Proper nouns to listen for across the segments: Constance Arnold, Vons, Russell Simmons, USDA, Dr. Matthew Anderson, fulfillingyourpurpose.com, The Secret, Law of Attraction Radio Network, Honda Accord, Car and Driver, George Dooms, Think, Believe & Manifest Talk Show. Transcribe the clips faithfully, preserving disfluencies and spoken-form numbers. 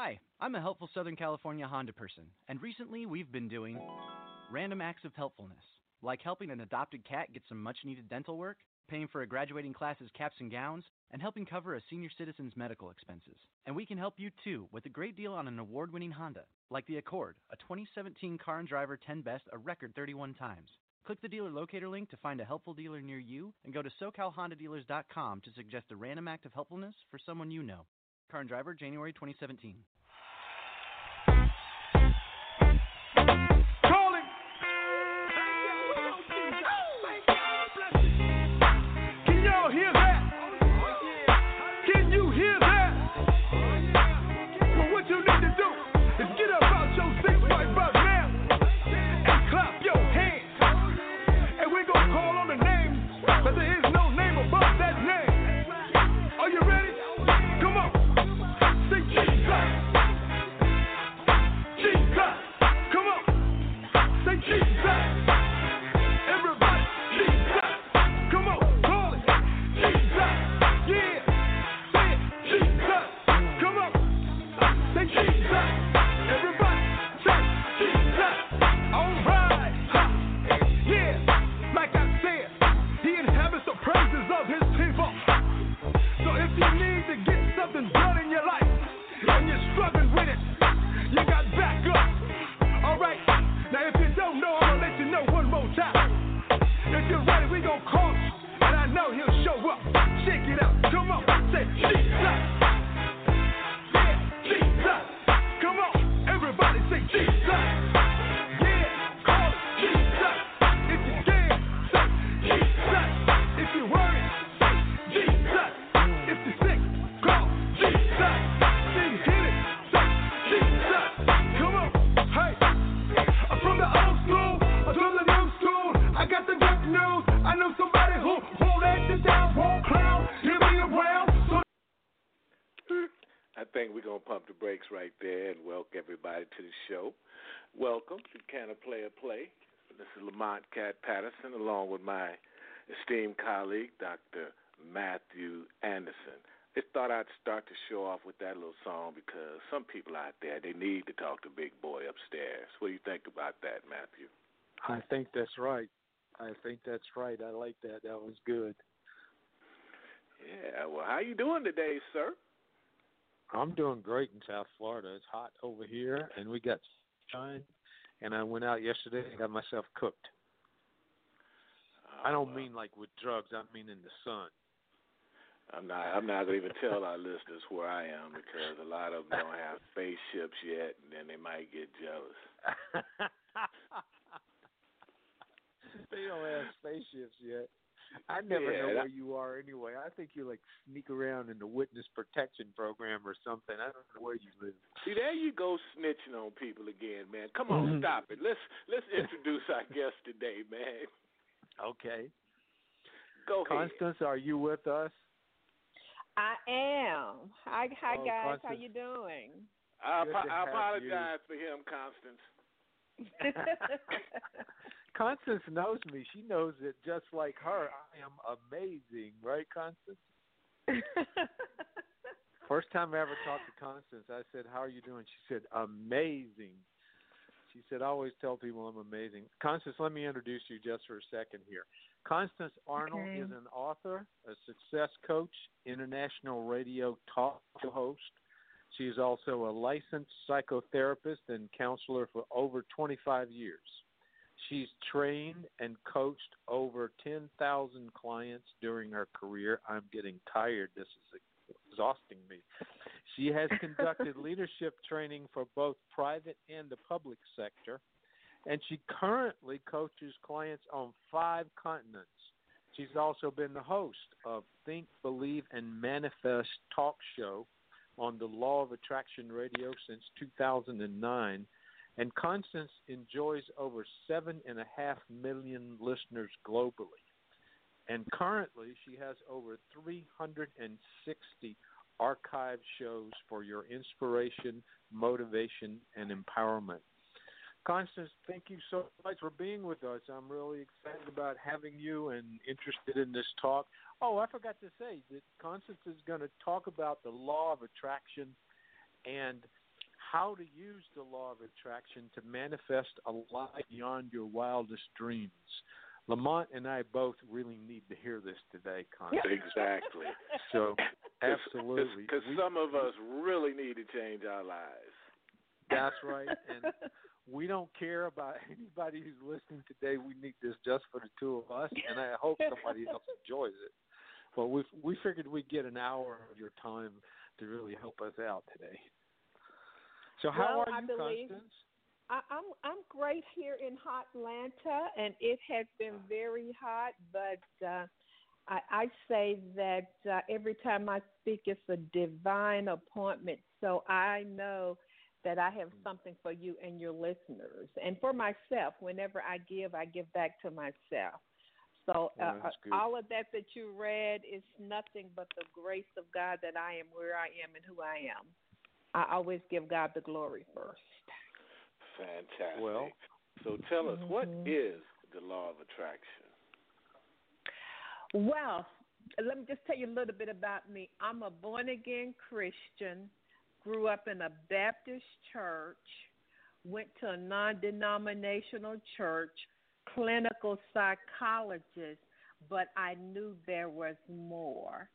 Hi, I'm a helpful Southern California Honda person, and recently we've been doing random acts of helpfulness, like helping an adopted cat get some much-needed dental work, paying for a graduating class's caps and gowns, and helping cover a senior citizen's medical expenses. And we can help you, too, with a great deal on an award-winning Honda, like the Accord, a twenty seventeen Car and Driver ten best a record thirty-one times. Click the dealer locator link to find a helpful dealer near you, and go to SoCal Honda Dealers dot com to suggest a random act of helpfulness for someone you know. Car and Driver, January twenty seventeen. Along with my esteemed colleague, Doctor Matthew Anderson. I thought I'd start to show off with that little song because some people out there, they need to talk to Big Boy upstairs. What do you think about that, Matthew? I think that's right. I think that's right. I like that. That was good. Yeah, well, how you doing today, sir? I'm doing great in South Florida. It's hot over here, and we got sunshine. And I went out yesterday and got myself cooked. I don't mean like with drugs. I mean in the sun. I'm not. I'm not gonna even tell our listeners where I am because a lot of them don't have spaceships yet, and then they might get jealous. They don't have spaceships yet. I never yeah, know where you are anyway. I think you like sneak around in the witness protection program or something. I don't know where you live. See, there you go snitching on people again, man. Come on, stop it. Let's let's introduce our guest today, man. Okay. Go ahead. Constance, are you with us? I am. Hi, hi oh, guys. Constance. How you doing? I, ap- I apologize you. for him, Constance. Constance knows me. She knows it just like her. I am amazing, right, Constance? First time I ever talked to Constance, I said, "How are you doing?" She said, "Amazing." He said, I always tell people I'm amazing. Constance, let me introduce you just for a second here. Constance Arnold okay. is an author, a success coach, international radio talk show host. She's also a licensed psychotherapist and counselor for over twenty-five years. She's trained and coached over ten thousand clients during her career. I'm getting tired. This is exhausting me. She has conducted leadership training for both private and the public sector, and she currently coaches clients on five continents. She's also been the host of Think, Believe, and Manifest Talk Show on the Law of Attraction Radio since two thousand nine, and Constance enjoys over seven and a half million listeners globally. And currently, she has over three hundred sixty archive shows for your inspiration, motivation, and empowerment. Constance, thank you so much for being with us. I'm really excited about having you and interested in this talk. Oh, I forgot to say that Constance is going to talk about the law of attraction and how to use the law of attraction to manifest a life beyond your wildest dreams. Lamont and I both really need to hear this today, Constance. Exactly. So, absolutely. Because some of us really need to change our lives. That's right. And we don't care about anybody who's listening today. We need this just for the two of us, and I hope somebody else enjoys it. But we we figured we'd get an hour of your time to really help us out today. So how well, are you, I believe, Constance? I, I'm I'm great here in hot Atlanta, and it has been very hot. But uh, I, I say that uh, every time I speak, it's a divine appointment. So I know that I have something for you and your listeners, and for myself. Whenever I give, I give back to myself. So uh, well, all of that that you read is nothing but the grace of God that I am where I am and who I am. I always give God the glory first. Fantastic. Well, so tell us, mm-hmm. what is the law of attraction? Well, let me just tell you a little bit about me. I'm a born-again Christian, grew up in a Baptist church, went to a non-denominational church, clinical psychologist, but I knew there was more.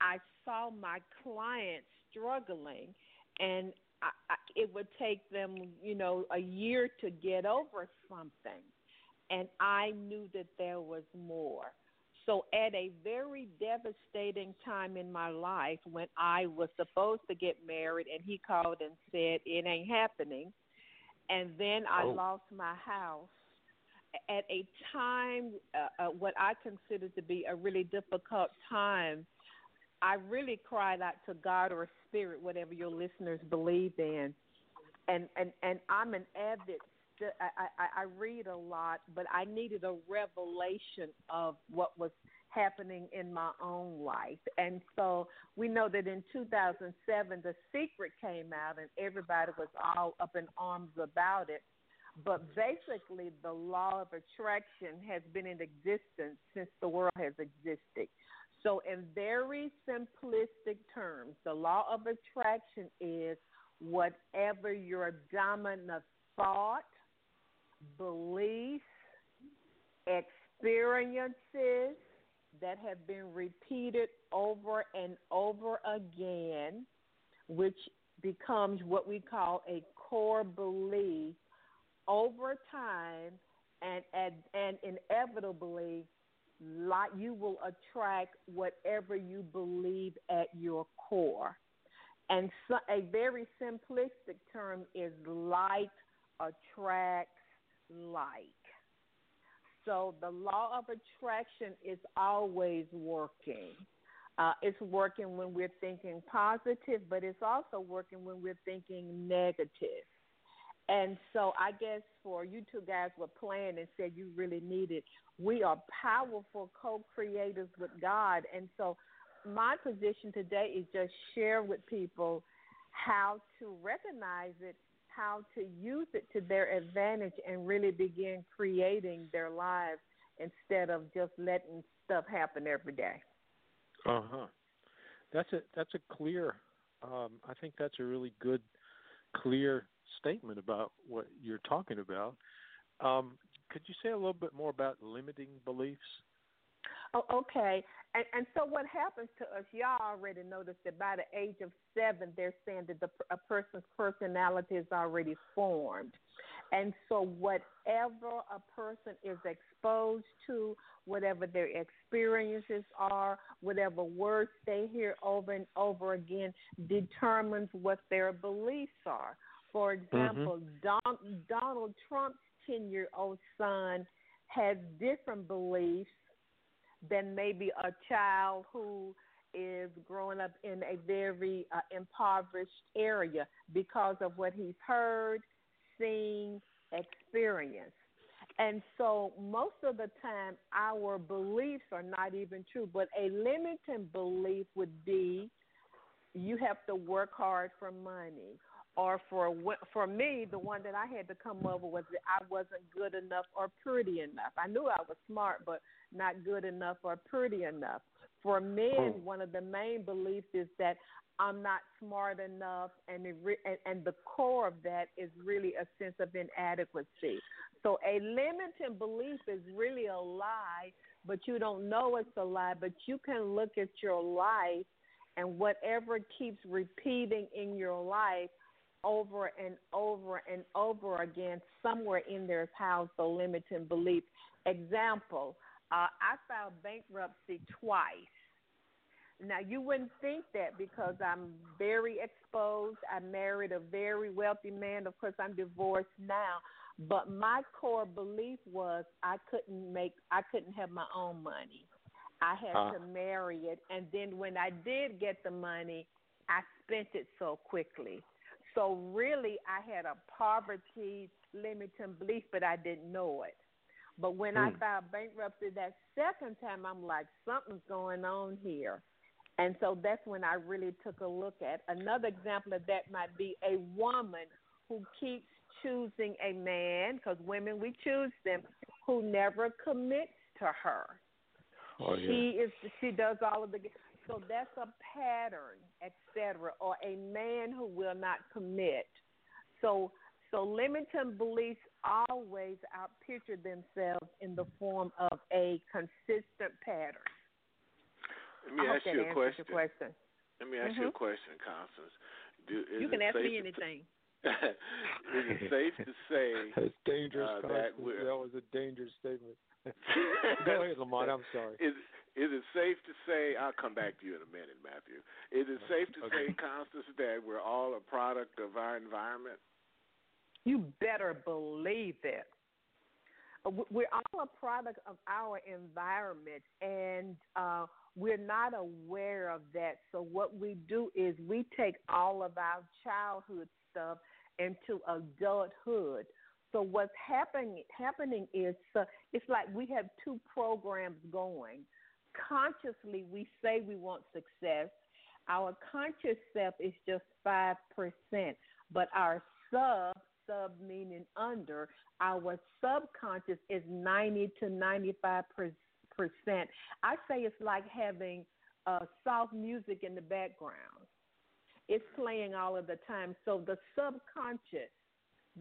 I saw my clients struggling, and I, I, it would take them, you know, a year to get over something. And I knew that there was more. So at a very devastating time in my life when I was supposed to get married and he called and said, it ain't happening. And then I oh. lost my house. At a time, uh, uh, what I considered to be a really difficult time, I really cried out to God or spirit, whatever your listeners believe in. And and, and I'm an avid, I, I, I read a lot, but I needed a revelation of what was happening in my own life. And so we know that in two thousand seven, The Secret came out and everybody was all up in arms about it. But basically, the law of attraction has been in existence since the world has existed. So in very simplistic terms, the law of attraction is whatever your dominant thought, beliefs, experiences that have been repeated over and over again, which becomes what we call a core belief over time, and, and, and inevitably, like you will attract whatever you believe at your core. And so, a very simplistic term is like attracts like. So the law of attraction is always working. Uh, it's working when we're thinking positive, but it's also working when we're thinking negative. And so I guess for you two guys were playing and said you really need it. We are powerful co-creators with God. And so my position today is just share with people how to recognize it, how to use it to their advantage, and really begin creating their lives instead of just letting stuff happen every day. Uh-huh. That's a, that's a clear, um, I think that's a really good, clear statement about what you're talking about. Um, could you say a little bit more about limiting beliefs? Oh, okay. And, and so what happens to us, y'all already noticed that by the age of seven, they're saying that the, a person's personality is already formed. And so whatever a person is exposed to, whatever their experiences are, whatever words they hear over and over again determines what their beliefs are. For example, mm-hmm. Don, Donald Trump's ten-year-old son has different beliefs than maybe a child who is growing up in a very uh, impoverished area because of what he's heard, seen, experienced. And so most of the time our beliefs are not even true, but a limiting belief would be you have to work hard for money. Or for for me, the one that I had to come over was that I wasn't good enough or pretty enough. I knew I was smart, but not good enough or pretty enough. For men, one of the main beliefs is that I'm not smart enough, and, re- and and the core of that is really a sense of inadequacy. So a limiting belief is really a lie, but you don't know it's a lie, but you can look at your life and whatever keeps repeating in your life over and over and over again, somewhere in there is housed the limiting belief. Example, uh, I filed bankruptcy twice. Now, you wouldn't think that because I'm very exposed. I married a very wealthy man. Of course, I'm divorced now. But my core belief was I couldn't make, I couldn't have my own money. I had huh. to marry it. And then when I did get the money, I spent it so quickly. So really, I had a poverty limiting belief, but I didn't know it. But when mm. I filed bankruptcy that second time, I'm like, something's going on here. And so that's when I really took a look at. Another example of that might be a woman who keeps choosing a man, because women, we choose them, who never commits to her. Oh, yeah. She is. She does all of the – so that's a pattern, et cetera, or a man who will not commit. So so limiting beliefs always outpicture themselves in the form of a consistent pattern. Let me ask you a question. question. Let me ask mm-hmm. you a question, Constance. Do, you can ask me anything. To, is it safe to say that's dangerous, uh, that we're... That was a dangerous statement. Go ahead, Lamont. I'm sorry. Is, is it safe to say – I'll come back to you in a minute, Matthew. Is it safe to okay. say, Constance, that we're all a product of our environment? You better believe it. We're all a product of our environment, and uh, – we're not aware of that. So what we do is we take all of our childhood stuff into adulthood. So what's happening happening is uh, it's like we have two programs going. Consciously, we say we want success. Our conscious self is just five percent, but our sub, sub meaning under, our subconscious is ninety to ninety-five percent. Percent. I say it's like having uh, soft music in the background. It's playing all of the time. So the subconscious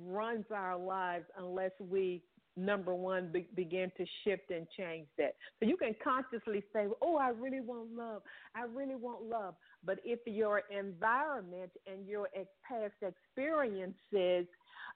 runs our lives unless we, number one, be- begin to shift and change that. So you can consciously say, oh, I really want love. I really want love. But if your environment and your ex- past experiences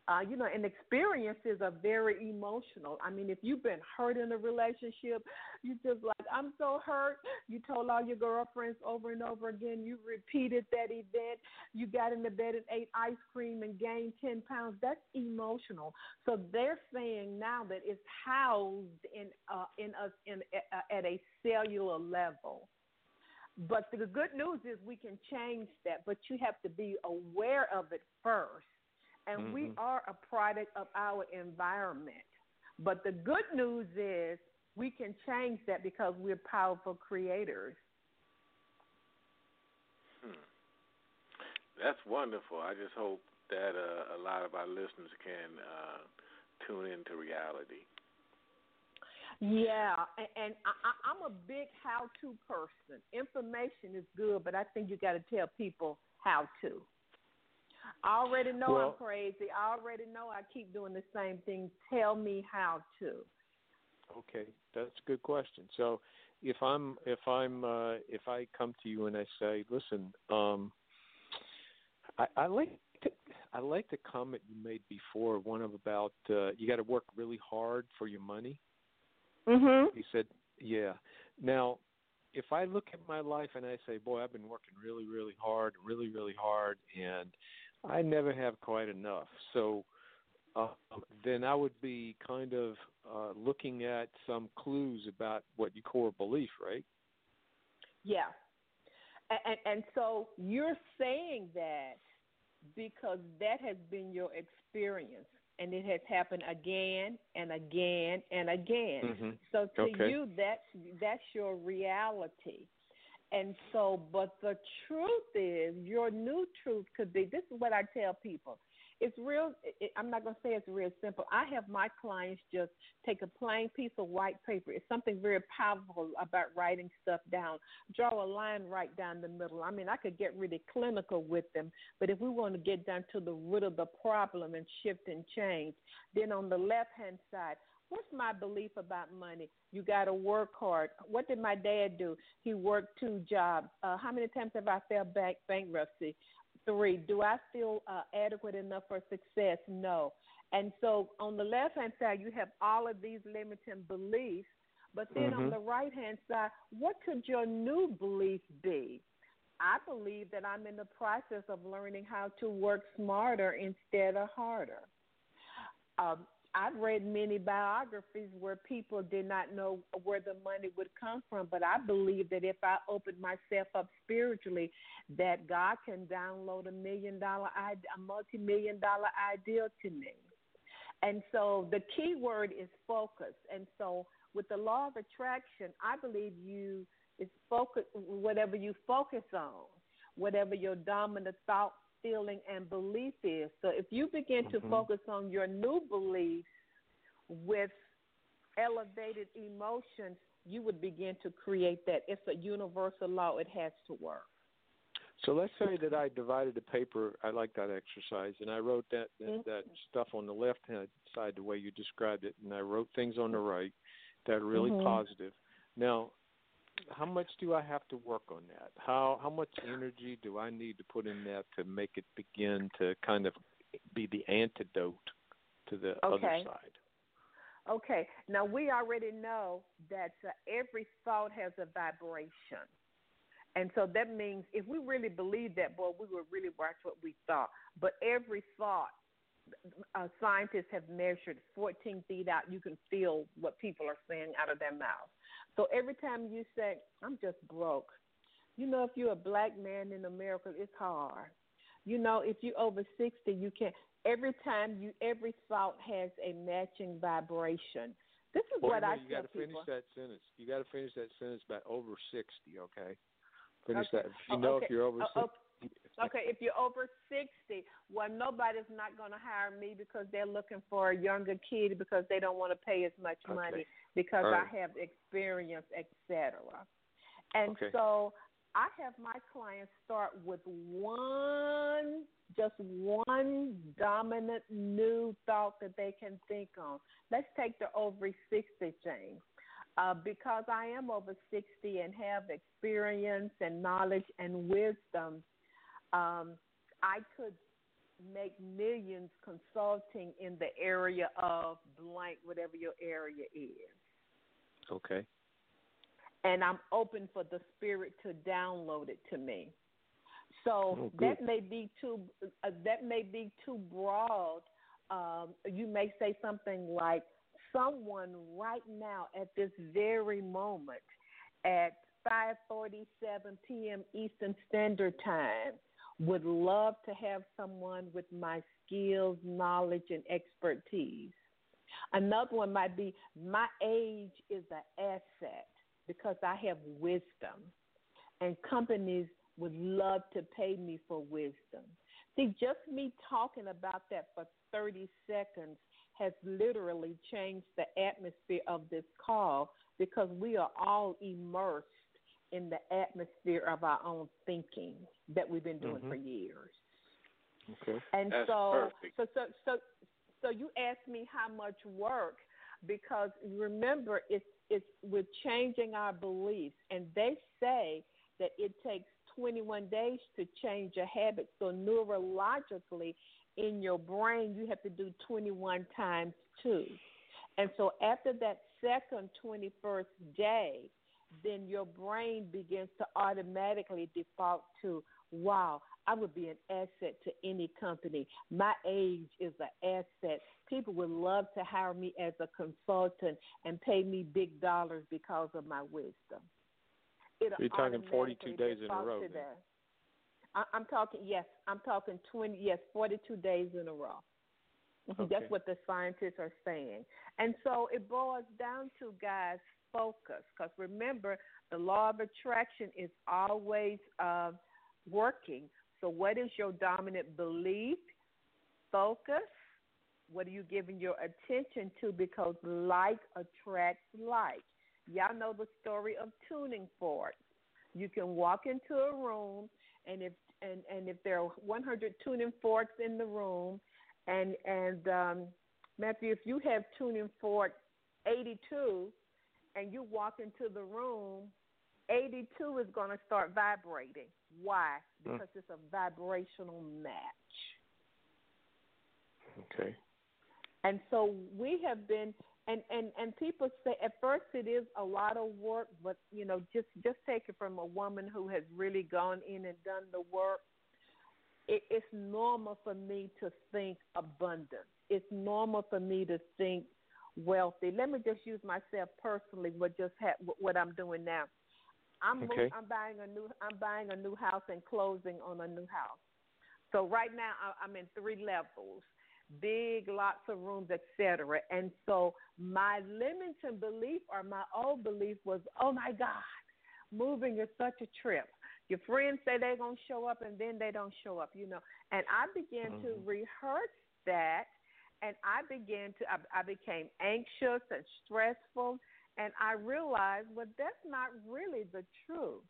Uh, you know, and experiences are very emotional. I mean, if you've been hurt in a relationship, you just like, I'm so hurt. You told all your girlfriends over and over again. You repeated that event. You got in the bed and ate ice cream and gained ten pounds. That's emotional. So they're saying now that it's housed in uh, in us in uh, at a cellular level. But the good news is we can change that, but you have to be aware of it first. And mm-hmm. we are a product of our environment. But the good news is we can change that because we're powerful creators. Hmm. That's wonderful. I just hope that uh, a lot of our listeners can uh, tune into reality. Yeah, and, and I, I'm a big how-to person. Information is good, but I think you got to tell people how to. I already know well, I'm crazy. I already know I keep doing the same thing. Tell me how to. Okay, that's a good question. So, if I'm if I'm uh, if I come to you and I say, listen, um, I, I like to, I like the comment you made before, one of about uh, you got to work really hard for your money. Mm-hmm. You said, yeah. Now, if I look at my life and I say, boy, I've been working really, really hard, really, really hard, and I never have quite enough. So uh, then I would be kind of uh, looking at some clues about what your core belief, right? Yeah. And, and so you're saying that because that has been your experience, and it has happened again and again and again. Mm-hmm. So to okay. you, that's, that's your reality. And so, but the truth is, your new truth could be, this is what I tell people. It's real, it, I'm not going to say it's real simple. I have my clients just take a plain piece of white paper. It's something very powerful about writing stuff down. Draw a line right down the middle. I mean, I could get really clinical with them, but if we want to get down to the root of the problem and shift and change, then on the left-hand side, what's my belief about money? You got to work hard. What did my dad do? He worked two jobs. Uh, how many times have I failed back bankruptcy? Three. Do I feel uh, adequate enough for success? No. And so on the left-hand side, you have all of these limiting beliefs. But then mm-hmm. on the right-hand side, what could your new belief be? I believe that I'm in the process of learning how to work smarter instead of harder. Um, I've read many biographies where people did not know where the money would come from, but I believe that if I open myself up spiritually, that God can download a million dollar, a multi-million dollar idea to me. And so the key word is focus. And so with the law of attraction, I believe you is focus, whatever you focus on, whatever your dominant thought, feeling, and belief is. So if you begin mm-hmm. to focus on your new beliefs with elevated emotions, you would begin to create that. It's a universal law. It has to work. So let's say that I divided the paper. I like that exercise. And I wrote that, that, mm-hmm. that stuff on the left-hand side the way you described it. And I wrote things on the right that are really mm-hmm. positive. Now, how much do I have to work on that? How how much energy do I need to put in that to make it begin to kind of be the antidote to the okay. other side? Okay. Now, we already know that uh, every thought has a vibration. And so that means if we really believe that, boy, we would really watch what we thought. But every thought, uh, scientists have measured fourteen feet out, you can feel what people are saying out of their mouth. So every time you say, I'm just broke, you know, if you're a black man in America, it's hard. You know, if you're over sixty, you can't. Every time you, every thought has a matching vibration. This is well, what no, I you tell gotta people. You got to finish that sentence. You got to finish that sentence by over sixty, okay? Finish okay. that. If you oh, know okay. if you're over sixty. Oh, okay. Okay, if you're over sixty, well, nobody's not going to hire me because they're looking for a younger kid because they don't want to pay as much okay. money because right. I have experience, et cetera. And okay. so I have my clients start with one, just one dominant new thought that they can think on. Let's take the over sixty thing. Uh, because I am over sixty and have experience and knowledge and wisdom, Um, I could make millions consulting in the area of blank, whatever your area is. Okay. And I'm open for the spirit to download it to me. So oh, that may be too. Uh, that may be too broad. Um, you may say something like, "Someone right now at this very moment at five forty-seven p.m. Eastern Standard Time would love to have someone with my skills, knowledge, and expertise." Another one might be, my age is an asset because I have wisdom, and companies would love to pay me for wisdom. See, just me talking about that for thirty seconds has literally changed the atmosphere of this call because we are all immersed in the atmosphere of our own thinking that we've been doing mm-hmm. for years. Okay. And That's so, perfect. so, so, so, so you asked me how much work, because remember, it's, it's, we're changing our beliefs, and they say that it takes twenty-one days to change a habit. So neurologically in your brain, you have to do twenty-one times two. And so after that second twenty-first day, then your brain begins to automatically default to, wow, I would be an asset to any company. My age is an asset. People would love to hire me as a consultant and pay me big dollars because of my wisdom. It'll You're talking forty-two days in a row. I- I'm talking, yes, I'm talking twenty, yes, forty-two days in a row. Okay. That's what the scientists are saying. And so it boils down to, guys, focus. Because remember, the law of attraction is always uh, working. So what is your dominant belief, focus? What are you giving your attention to? Because like attracts like. Y'all know the story of tuning forks. You can walk into a room, and if and, and if there are one hundred tuning forks in the room, and and um, Matthew, if you have tuning fork eighty-two, and you walk into the room, eighty-two is going to start vibrating. Why? Because mm. it's a vibrational match. Okay. And so we have been, and, and, and people say at first it is a lot of work, but, you know, just, just take it from a woman who has really gone in and done the work. It, it's normal for me to think abundance. It's normal for me to think wealthy. Let me just use myself personally. What just ha- what I'm doing now? I'm okay. moving, I'm buying a new I'm buying a new house and closing on a new house. So right now I'm in three levels. Big, lots of rooms, et cetera. And so my limiting belief or my old belief was, oh, my God, moving is such a trip. Your friends say they're going to show up, and then they don't show up, you know. And I began mm-hmm. to rehearse that, and I began to I, I became anxious and stressful, and I realized, well, that's not really the truth.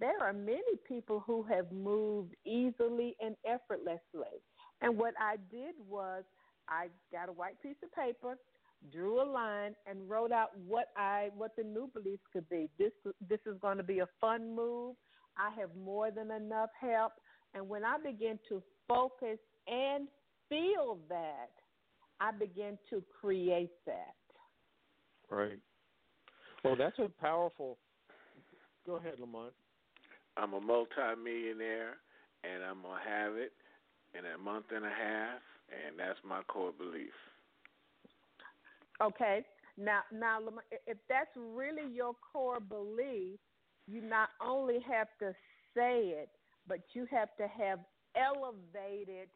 There are many people who have moved easily and effortlessly. And what I did was I got a white piece of paper, drew a line, and wrote out what I what the new beliefs could be. This this is going to be a fun move. I have more than enough help. And when I began to focus and feel that, I began to create that. Right. Well, that's a powerful – go ahead, Lamont. I'm a multimillionaire, and I'm going to have it in a month and a half, and that's my core belief. Okay. Now, now, if that's really your core belief, you not only have to say it, but you have to have elevated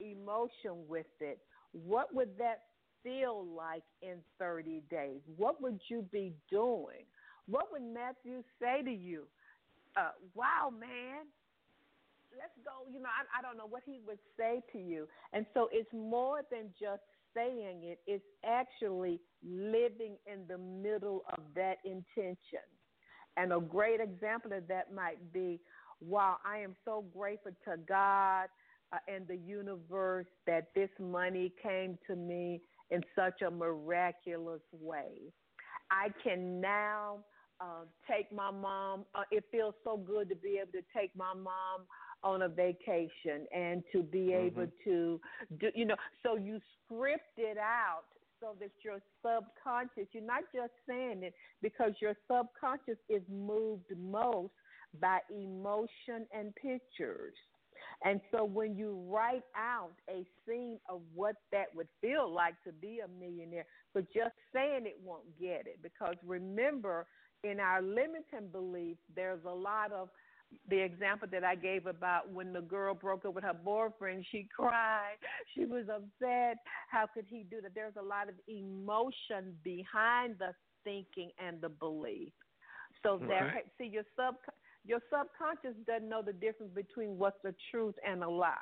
emotion with it. What would that feel like in thirty days? What would you be doing? What would Matthew say to you? Uh, wow, man. Let's go, you know, I, I don't know what he would say to you. And so it's more than just saying it. It's actually living in the middle of that intention. And a great example of that might be, wow, I am so grateful to God uh, and the universe that this money came to me in such a miraculous way. I can now uh, take my mom. Uh, it feels so good to be able to take my mom on a vacation and to be mm-hmm. able to do, you know, so you script it out so that your subconscious, you're not just saying it, because your subconscious is moved most by emotion and pictures. And so when you write out a scene of what that would feel like to be a millionaire, but just saying it won't get it, because remember, in our limiting belief, there's a lot of the example that I gave about when the girl broke up with her boyfriend, she cried, she was upset, how could he do that? There's a lot of emotion behind the thinking and the belief. So that right. see, your sub your subconscious doesn't know the difference between what's the truth and a lie.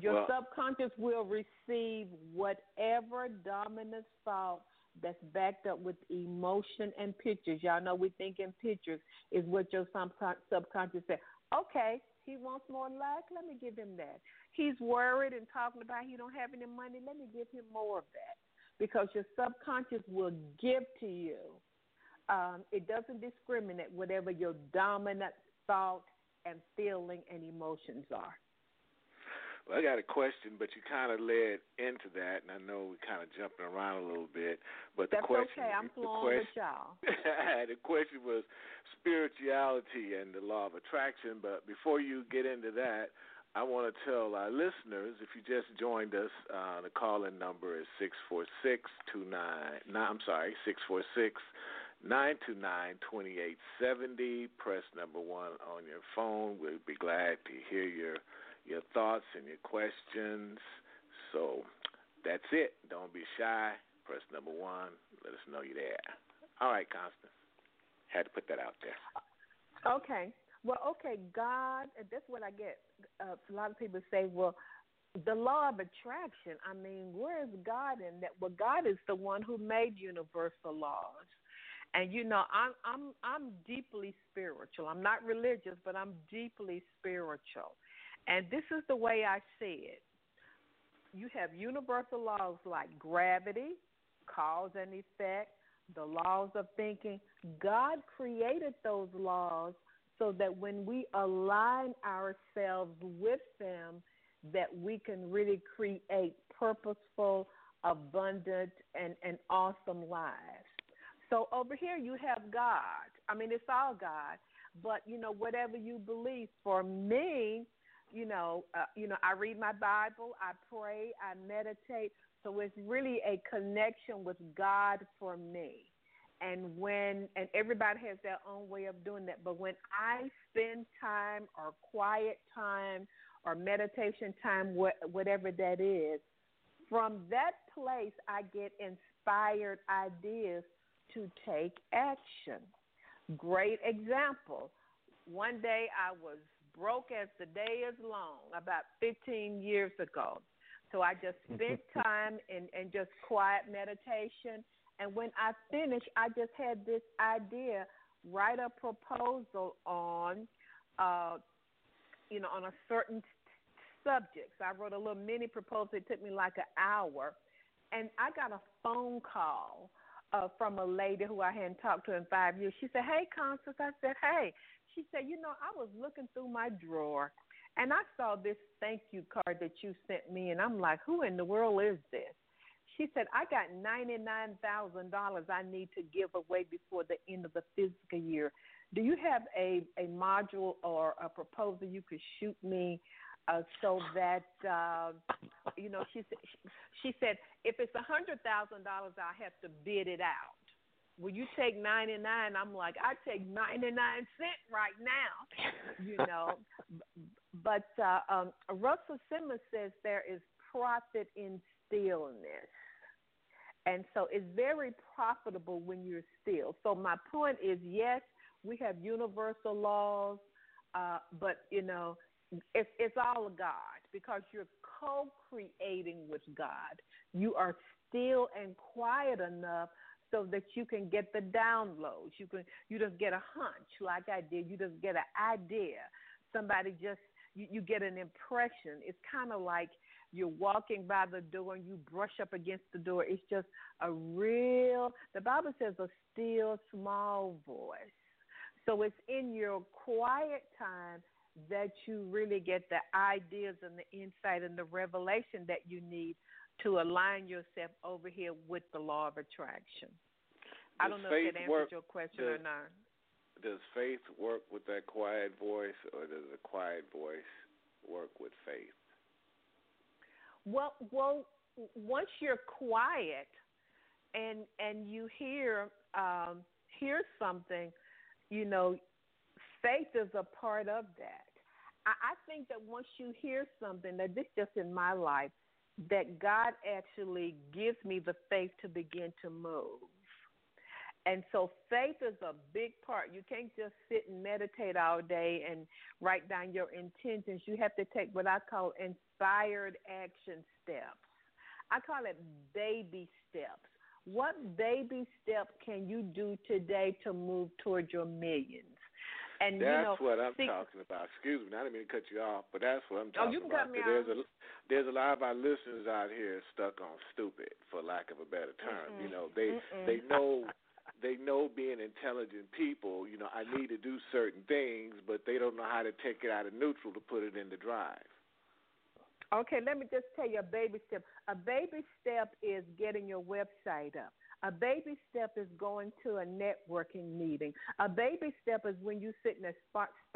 Your well, subconscious will receive whatever dominant thought that's backed up with emotion and pictures. Y'all know we think in pictures is what your subconscious said. Okay, he wants more luck. Let me give him that. He's worried and talking about he don't have any money. Let me give him more of that, because your subconscious will give to you. Um, it doesn't discriminate whatever your dominant thought and feeling and emotions are. Well, I got a question, but you kind of led into that, and I know we're kind of jumping around a little bit. But the That's question, okay. I'm flowing with y'all. The question was spirituality and the law of attraction. But before you get into that, I want to tell our listeners, if you just joined us, uh, the call-in number is six four six, two nine No, I'm sorry, six four six, nine two nine, two eight seven zero Press number one on your phone. We'll be glad to hear your your thoughts and your questions. So that's it. Don't be shy. press number one. Let us know you're there. All right, Constance. Had to put that out there. Okay. Well, okay, God, that's what I get. Uh, a lot of people say, well, the law of attraction, I mean, where is God in that? Well, God is the one who made universal laws. And, you know, I'm I'm I'm deeply spiritual. I'm not religious, but I'm deeply spiritual. And this is the way I see it. You have universal laws like gravity, cause and effect, the laws of thinking. God created those laws so that when we align ourselves with them, that we can really create purposeful, abundant, and, and awesome lives. So over here you have God. I mean, it's all God. But, you know, whatever you believe. For me, you know, uh, you know, I read my Bible, I pray, I meditate. So it's really a connection with God for me. And when, and everybody has their own way of doing that. But when I spend time or quiet time or meditation time, wh- whatever that is, from that place I get inspired ideas to take action. Great example. One day I was broke as the day is long, about fifteen years ago. So I just spent time in, in just quiet meditation. And when I finished, I just had this idea, write a proposal on, uh, you know, on a certain t- subject. So I wrote a little mini proposal. It took me like an hour. And I got a phone call uh, from a lady who I hadn't talked to in five years. She said, "Hey, Constance." I said, "Hey." She said, "You know, I was looking through my drawer, and I saw this thank you card that you sent me, and I'm like, who in the world is this?" She said, "I got ninety-nine thousand dollars I need to give away before the end of the fiscal year. Do you have a, a module or a proposal you could shoot me uh, so that, uh, you know," she, she said, "if it's one hundred thousand dollars, I'll have to bid it out. Will you take ninety-nine? I'm like, I take ninety-nine cents right now, you know. But uh, um, Russell Simmons says there is profit in stillness. And so it's very profitable when you're still. So my point is, yes, we have universal laws, uh, but, you know, it's, it's all God, because you're co-creating with God. You are still and quiet enough so that you can get the downloads. You can, you just get a hunch like I did. You just get an idea. Somebody just, you, you get an impression. It's kind of like you're walking by the door and you brush up against the door. It's just a real, the Bible says a still small voice. So it's in your quiet time that you really get the ideas and the insight and the revelation that you need to align yourself over here with the law of attraction. Does I don't know if that answers work, your question does, or not. Does faith work with that quiet voice, or does the quiet voice work with faith? Well, well, once you're quiet and and you hear um, hear something, you know, faith is a part of that. I, I think that once you hear something, that this just in my life, that God actually gives me the faith to begin to move. And so faith is a big part. You can't just sit and meditate all day and write down your intentions. You have to take what I call inspired action steps. I call it baby steps. What baby step can you do today to move toward your millions? And that's, you know, what I'm see, talking about. Excuse me, I didn't mean to cut you off, but that's what I'm talking about. Oh, you can about. cut me there's off. A, there's a lot of our listeners out here stuck on stupid, for lack of a better term. Mm-mm. You know, they Mm-mm. they know they know being intelligent people. You know, I need to do certain things, but they don't know how to take it out of neutral to put it in the drive. Okay, let me just tell you a baby step. A baby step is getting your website up. A baby step is going to a networking meeting. A baby step is when you sit in a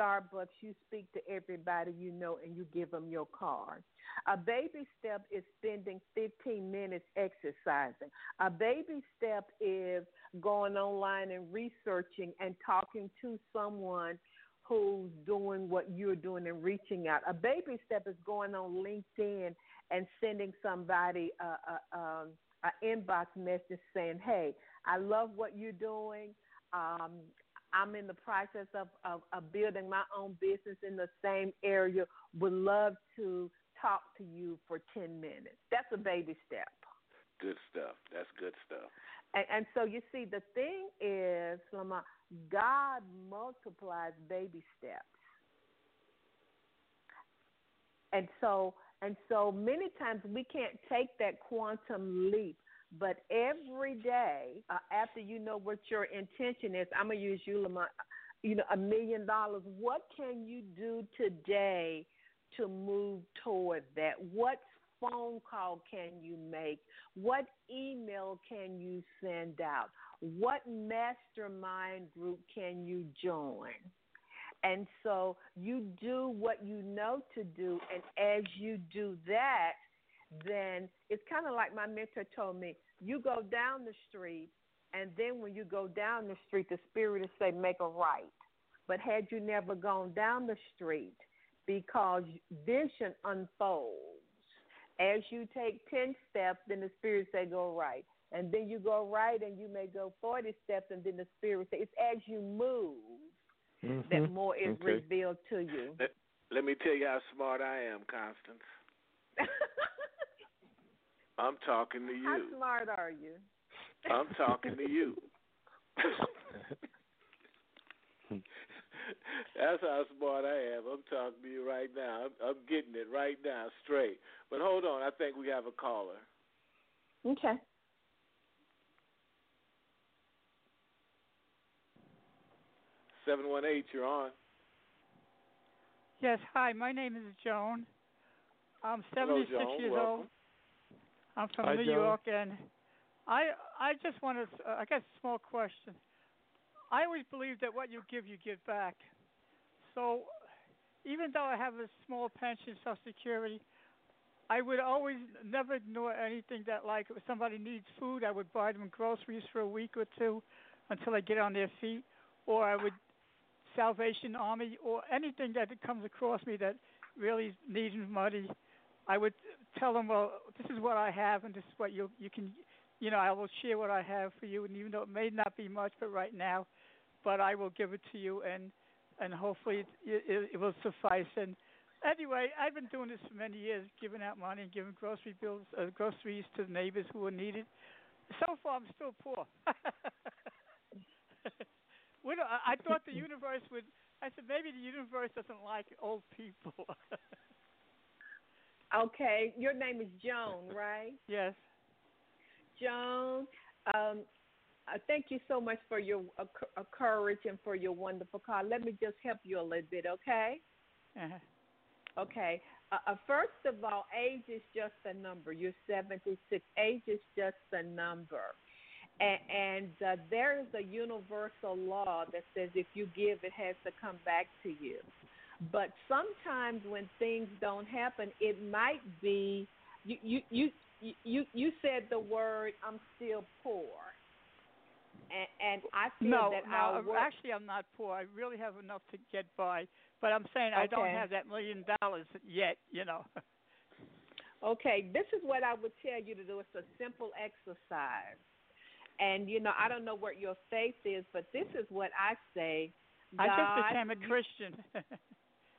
Starbucks, you speak to everybody you know, and you give them your card. A baby step is spending fifteen minutes exercising. A baby step is going online and researching and talking to someone who's doing what you're doing and reaching out. A baby step is going on LinkedIn and sending somebody a, a, a, a inbox message saying, hey, I love what you're doing. Um, I'm in the process of, of, of building my own business in the same area. Would love to talk to you for ten minutes. That's a baby step. Good stuff. That's good stuff. And, and so you see, the thing is, Lamar, God multiplies baby steps. And so, and so many times we can't take that quantum leap. But every day, uh, after you know what your intention is, I'm going to use you, Lamont, you know, a million dollars. What can you do today to move toward that? What phone call can you make? What email can you send out? What mastermind group can you join? And so you do what you know to do, and as you do that, then it's kind of like my mentor told me, you go down the street, and then when you go down the street, the spirit will say, make a right. But had you never gone down the street, because vision unfolds. As you take ten steps, then the spirit say, go right. And then you go right, and you may go forty steps, and then the spirit say, it's as you move mm-hmm. that more is okay. revealed to you. Let, let me tell you how smart I am, Constance. I'm talking to you. How smart are you? I'm talking to you. That's how smart I am. I'm talking to you right now. I'm, I'm getting it right now, straight. But hold on, I think we have a caller. Okay. seven one eight, you're on. Yes, hi. My name is Joan. I'm seventy-six Hello, Joan. years Welcome. old. I'm from Hi, New Joe. York, and I I just want to, uh, I guess, a small question. I always believe that what you give, you give back. So even though I have a small pension, Social Security, I would always never ignore anything that, like, if somebody needs food, I would buy them groceries for a week or two until they get on their feet, or I would Salvation Army, or anything that comes across me that really needs money. I would tell them, well, this is what I have, and this is what you you can, you know, I will share what I have for you, and even though it may not be much, but right now, but I will give it to you, and and hopefully it, it, it will suffice. And anyway, I've been doing this for many years, giving out money and giving grocery bills, uh, groceries to the neighbors who are needed. So far, I'm still poor. we don't, I, I thought the universe would. I said maybe the universe doesn't like old people. Okay, your name is Joan, right? Yes. Joan, um, uh, thank you so much for your uh, uh, courage and for your wonderful call. Let me just help you a little bit, okay? Uh-huh. Okay. Uh, uh, first of all, age is just a number. You're seventy-six. Age is just a number. And, and uh, there is a universal law that says if you give, it has to come back to you. But sometimes when things don't happen, it might be you you you you, you said the word I'm still poor, and, and I feel no, that no, no. Actually, I'm not poor. I really have enough to get by. But I'm saying okay. I don't have that million dollars yet. You know. Okay, this is what I would tell you to do. It's a simple exercise, and you know I don't know what your faith is, but this is what I say. God, I just became a Christian.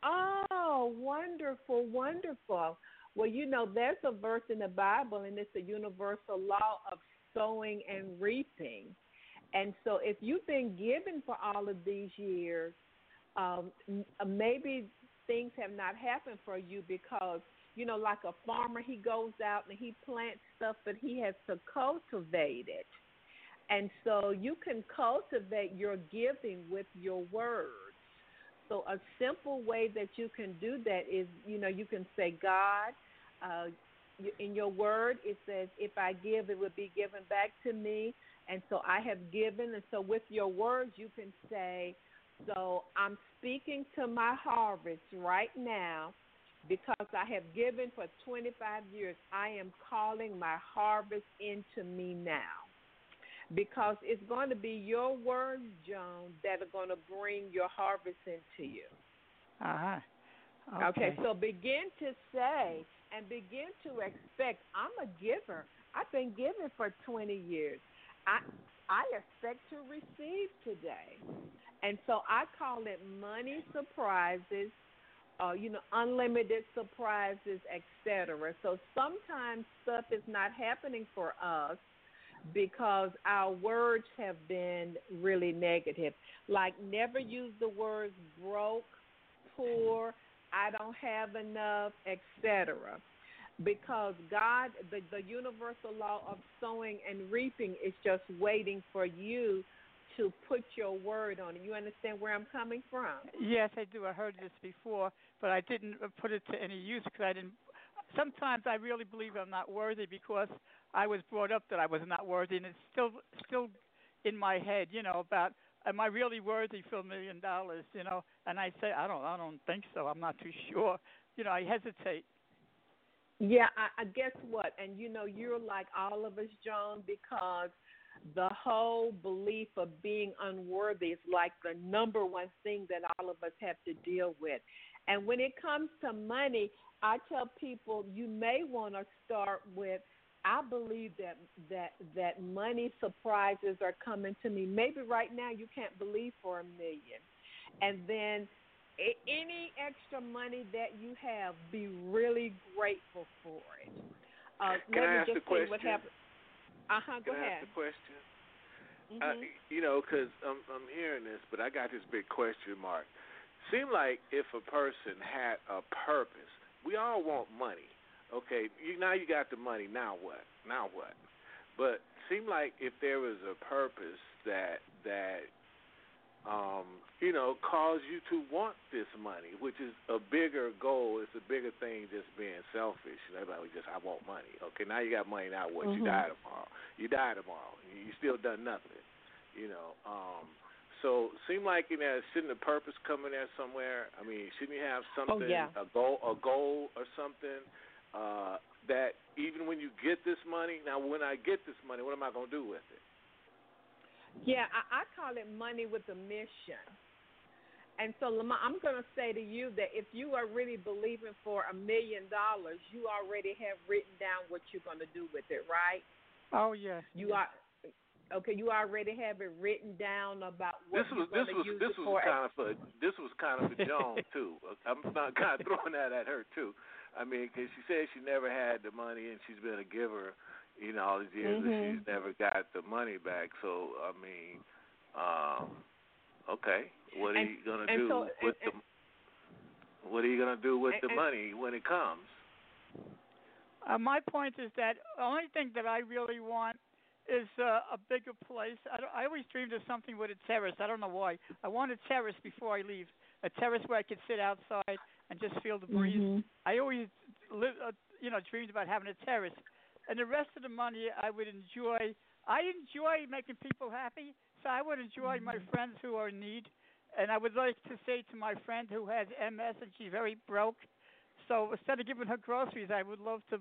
Oh, wonderful, wonderful. Well, you know, there's a verse in the Bible, and it's a universal law of sowing and reaping. And so if you've been giving for all of these years, um, maybe things have not happened for you because, you know, like a farmer, he goes out and he plants stuff, but he has to cultivate it. And so you can cultivate your giving with your words. So a simple way that you can do that is, you know, you can say, God, uh, in your word, it says, if I give, it will be given back to me. And so I have given. And so with your words, you can say, so I'm speaking to my harvest right now because I have given for twenty-five years. I am calling my harvest into me now. Because it's going to be your words, Joan, that are going to bring your harvest into you. Uh-huh. Okay. Okay, so begin to say, and begin to expect, I'm a giver. I've been giving for twenty years. I I expect to receive today. And so I call it money surprises, uh, you know, unlimited surprises, et cetera. So sometimes stuff is not happening for us because our words have been really negative. Like never use the words broke, poor, I don't have enough, et cetera. Because God, the, the universal law of sowing and reaping is just waiting for you to put your word on it. You understand where I'm coming from? Yes, I do. I heard this before, but I didn't put it to any use because I didn't. Sometimes I really believe I'm not worthy because I was brought up that I was not worthy, and it's still still in my head, you know, about am I really worthy for a million dollars, you know? And I say, I don't, I don't think so. I'm not too sure. You know, I hesitate. Yeah, I, I guess what? And, you know, you're like all of us, Joan, because the whole belief of being unworthy is like the number one thing that all of us have to deal with. And when it comes to money, I tell people you may want to start with, I believe that, that, that money surprises are coming to me. Maybe right now you can't believe for a million. And then any extra money that you have, be really grateful for it. Uh, Can let I me ask just a question? What happened. Uh-huh, go Can ahead. I ask a question? Mm-hmm. I, you know, because I'm, I'm hearing this, but I got this big question mark. Seems like if a person had a purpose, we all want money. Okay, you, now you got the money, now what? Now what? But seems like if there was a purpose that that – Um, you know, cause you to want this money, which is a bigger goal. It's a bigger thing just being selfish. You know, everybody just, I want money. Okay, now you got money, now what? Mm-hmm. You die tomorrow. You die tomorrow. You still done nothing, you know. Um, so seem like, you know, shouldn't a purpose come in there somewhere? I mean, shouldn't you have something, oh, yeah. a goal a goal or something uh, that even when you get this money, now when I get this money, what am I going to do with it? Yeah, I, I call it money with a mission. And so, Lamar, I'm going to say to you that if you are really believing for a million dollars, you already have written down what you're going to do with it, right? Oh, yes. You yes. are okay. You already have it written down about what this was, you're going to use this it was for. Kind of for. This was kind of for Joan too. I'm not kind of throwing that at her too. I mean, because she said she never had the money and she's been a giver. You know, all these years mm-hmm. she's never got the money back. So, I mean, um, okay, what are and, you going to do so, with and, the What are you going to do with and, the money when it comes? Uh, my point is that the only thing that I really want is uh, a bigger place. I, don't, I always dreamed of something with a terrace. I don't know why. I want a terrace before I leave, a terrace where I could sit outside and just feel the breeze. Mm-hmm. I always, live, uh, you know, dreamed about having a terrace. And the rest of the money I would enjoy. I enjoy making people happy, so I would enjoy my friends who are in need. And I would like to say to my friend who has M S and she's very broke, so instead of giving her groceries, I would love to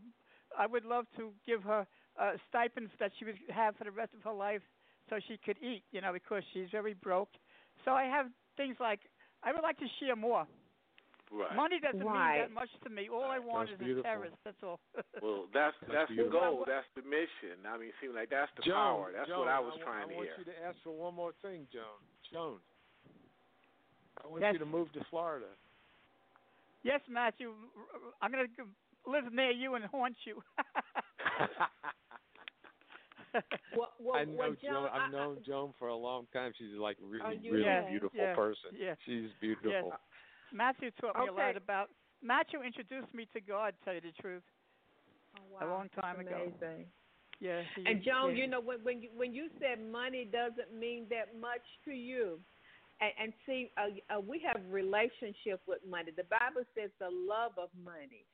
I would love to give her uh, stipends that she would have for the rest of her life so she could eat, you know, because she's very broke. So I have things like I would like to share more. Right. Money doesn't right. mean that much to me. All right. I want that's is beautiful. A terrace. That's all. Well, that's that's, that's the goal. That's the mission. I mean, it seems like that's the Joan, power. That's Joan, what I was I, trying I to hear. I want you to ask for one more thing, Joan. Joan, I want yes. you to move to Florida. Yes, Matthew. I'm going to live near you and haunt you. well, well, I know well, Joan. I've I, known I, Joan for a long time. She's like really, oh, you, really yeah, beautiful yeah, person. Yeah. She's beautiful. Yeah. Matthew taught me okay. a lot about. Matthew introduced me to God. To tell you the truth, oh, wow. a long time That's ago. Amazing. Yeah. He, and Joan, yeah. you know, when when you, when you said money doesn't mean that much to you, and, and see, uh, uh, we have relationship with money. The Bible says the love of money,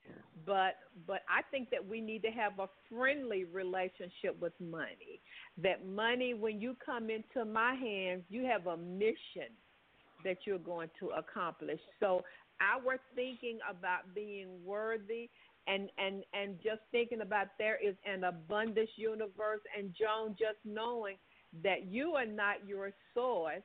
but but I think that we need to have a friendly relationship with money. That money, when you come into my hands, you have a mission that you're going to accomplish. So our thinking about being worthy and, and, and just thinking about there is an abundant universe, and Joan just knowing that you are not your source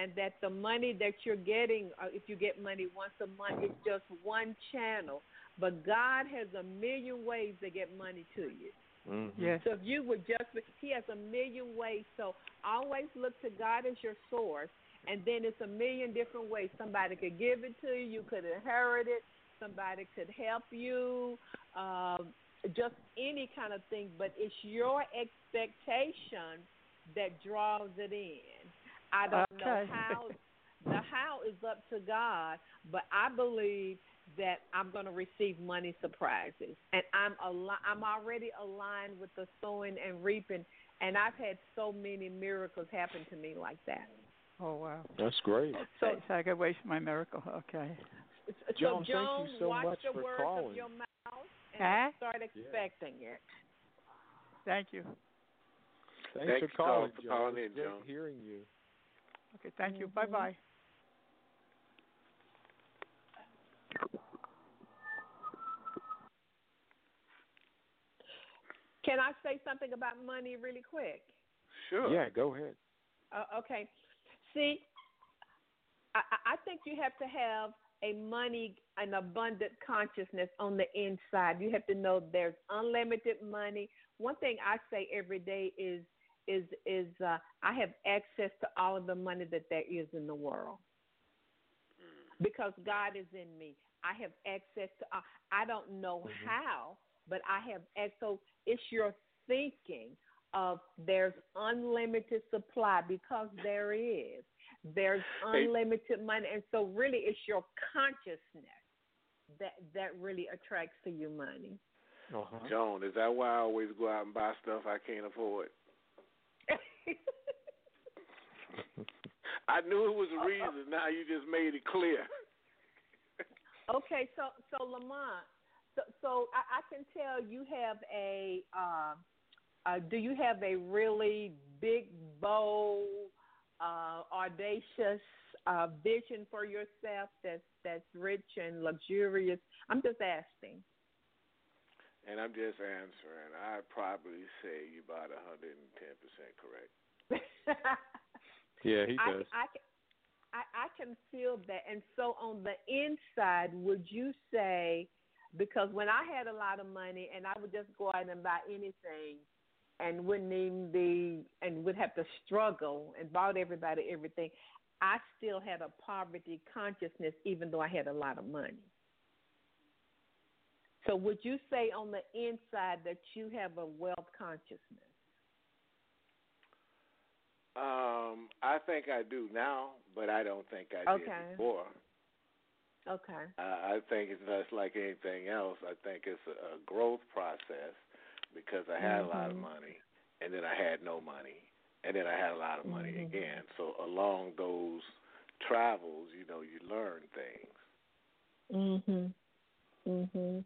and that the money that you're getting, if you get money once a month, is just one channel. But God has a million ways to get money to you. Mm-hmm. Yes. So if you would just, he has a million ways. So always look to God as your source, and then it's a million different ways. Somebody could give it to you. You could inherit it. Somebody could help you. Um, just any kind of thing. But it's your expectation that draws it in. I don't okay. know how. The how is up to God, but I believe that I'm going to receive money surprises, and I'm al- I'm already aligned with the sowing and reaping, and I've had so many miracles happen to me like that. Oh, wow. That's great. So, so I could waste my miracle. Okay. So, Joan, Joan thank you so watch much the for words calling. Of your mouth and huh? start expecting yeah. it. Thank you. Thanks, Thanks for calling, for calling Joan. In, Joan. Great hearing you. Okay, thank you. Mm-hmm. Bye-bye. Can I say something about money really quick? Sure. Yeah, go ahead. Uh, okay. See, I, I think you have to have a money, an abundant consciousness on the inside. You have to know there's unlimited money. One thing I say every day is, is, is uh, I have access to all of the money that there is in the world because God is in me. I have access to, uh, I don't know mm-hmm. how, but I have access. So it's your thinking of there's unlimited supply because there is. There's unlimited money. And so really it's your consciousness that that really attracts to you money. Uh-huh. Joan, is that why I always go out and buy stuff I can't afford? I knew it was a reason. Now you just made it clear. Okay, so, so Lamont, so, so I, I can tell you have a, uh, uh, do you have a really big, bold, uh, audacious uh, vision for yourself that's, that's rich and luxurious? I'm just asking. And I'm just answering. I'd probably say you're about one hundred ten percent correct. Yeah, he does. I, I, I, I can feel that. And so on the inside, would you say, because when I had a lot of money and I would just go out and buy anything and wouldn't even be, and would have to struggle and bought everybody everything, I still had a poverty consciousness even though I had a lot of money. So would you say on the inside that you have a wealth consciousness? Um, I think I do now, but I don't think I okay. did before. Okay. Uh, I think it's just like anything else. I think it's a, a growth process because I had mm-hmm. a lot of money, and then I had no money, and then I had a lot of money mm-hmm. again. So along those travels, you know, you learn things. Mm-hmm. Mm-hmm.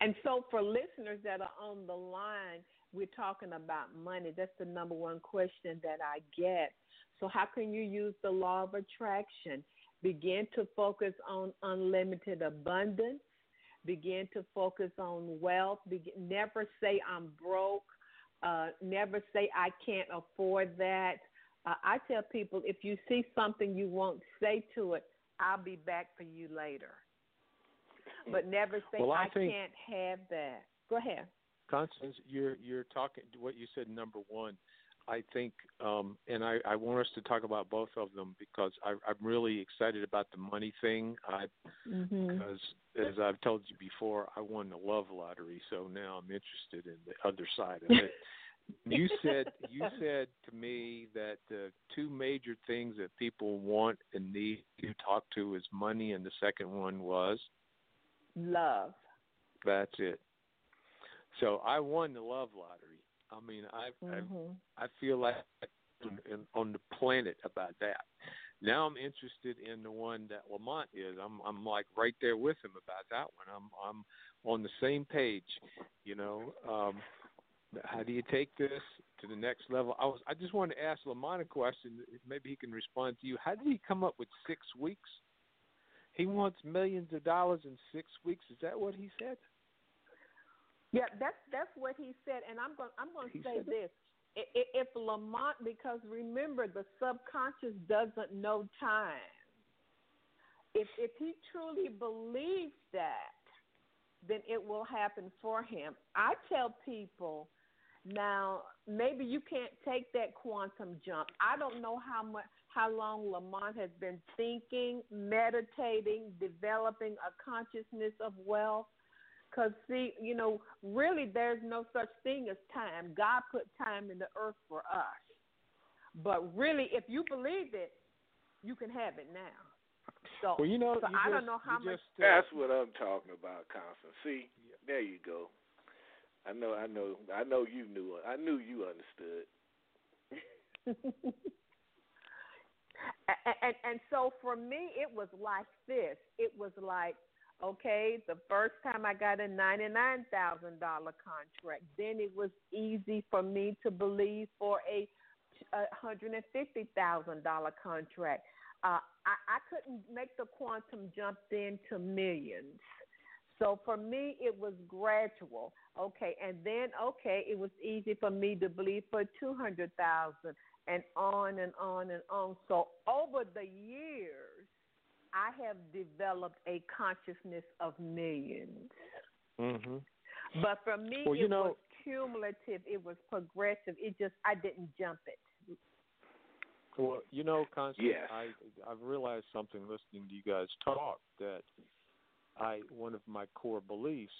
And so for listeners that are on the line, we're talking about money. That's the number one question that I get. So how can you use the law of attraction? Begin to focus on unlimited abundance. Begin to focus on wealth. Begin, never say I'm broke. Uh, never say I can't afford that. Uh, I tell people if you see something you want, say to it, I'll be back for you later. But never say well, I, I think, can't have that. Go ahead. Constance, you're you're talking what you said. Number one, I think, um, and I, I want us to talk about both of them because I, I'm really excited about the money thing. I, mm-hmm. because as I've told you before, I won the love lottery, so now I'm interested in the other side of it. You said you said to me that the two major things that people want and need to talk to is money, and the second one was love. That's it. So I won the love lottery. I mean, I mm-hmm. I, I feel like I'm on the planet about that. Now I'm interested in the one that Lamont is. I'm I'm like right there with him about that one. I'm I'm on the same page. You know, um, how do you take this to the next level? I was I just wanted to ask Lamont a question. Maybe he can respond to you. How did he come up with six weeks? He wants millions of dollars in six weeks. Is that what he said? Yeah, that's that's what he said, and I'm going I'm going to say this: if Lamont, because remember the subconscious doesn't know time. If if he truly believes that, then it will happen for him. I tell people now, maybe you can't take that quantum jump. I don't know how much, how long Lamont has been thinking, meditating, developing a consciousness of wealth. Because, see, you know, really there's no such thing as time. God put time in the earth for us. But really, if you believe it, you can have it now. So, well, you know, so you I just, don't know how much. Just, uh, that's what I'm talking about, Constance. See, yeah. There you go. I know, I know, I know you knew it. I knew you understood. and, and, and so for me, it was like this. It was like, okay, the first time I got a ninety-nine thousand dollars contract, then it was easy for me to believe for a one hundred fifty thousand dollars contract. Uh, I, I couldn't make the quantum jump then to millions. So for me, it was gradual. Okay, and then, okay, it was easy for me to believe for two hundred thousand dollars and on and on and on. So over the years, I have developed a consciousness of millions. Mm-hmm. But for me, well, it know, was cumulative. It was progressive. It just, I didn't jump it. Well, you know, Constance, yes. I, I've realized something listening to you guys talk that I one of my core beliefs,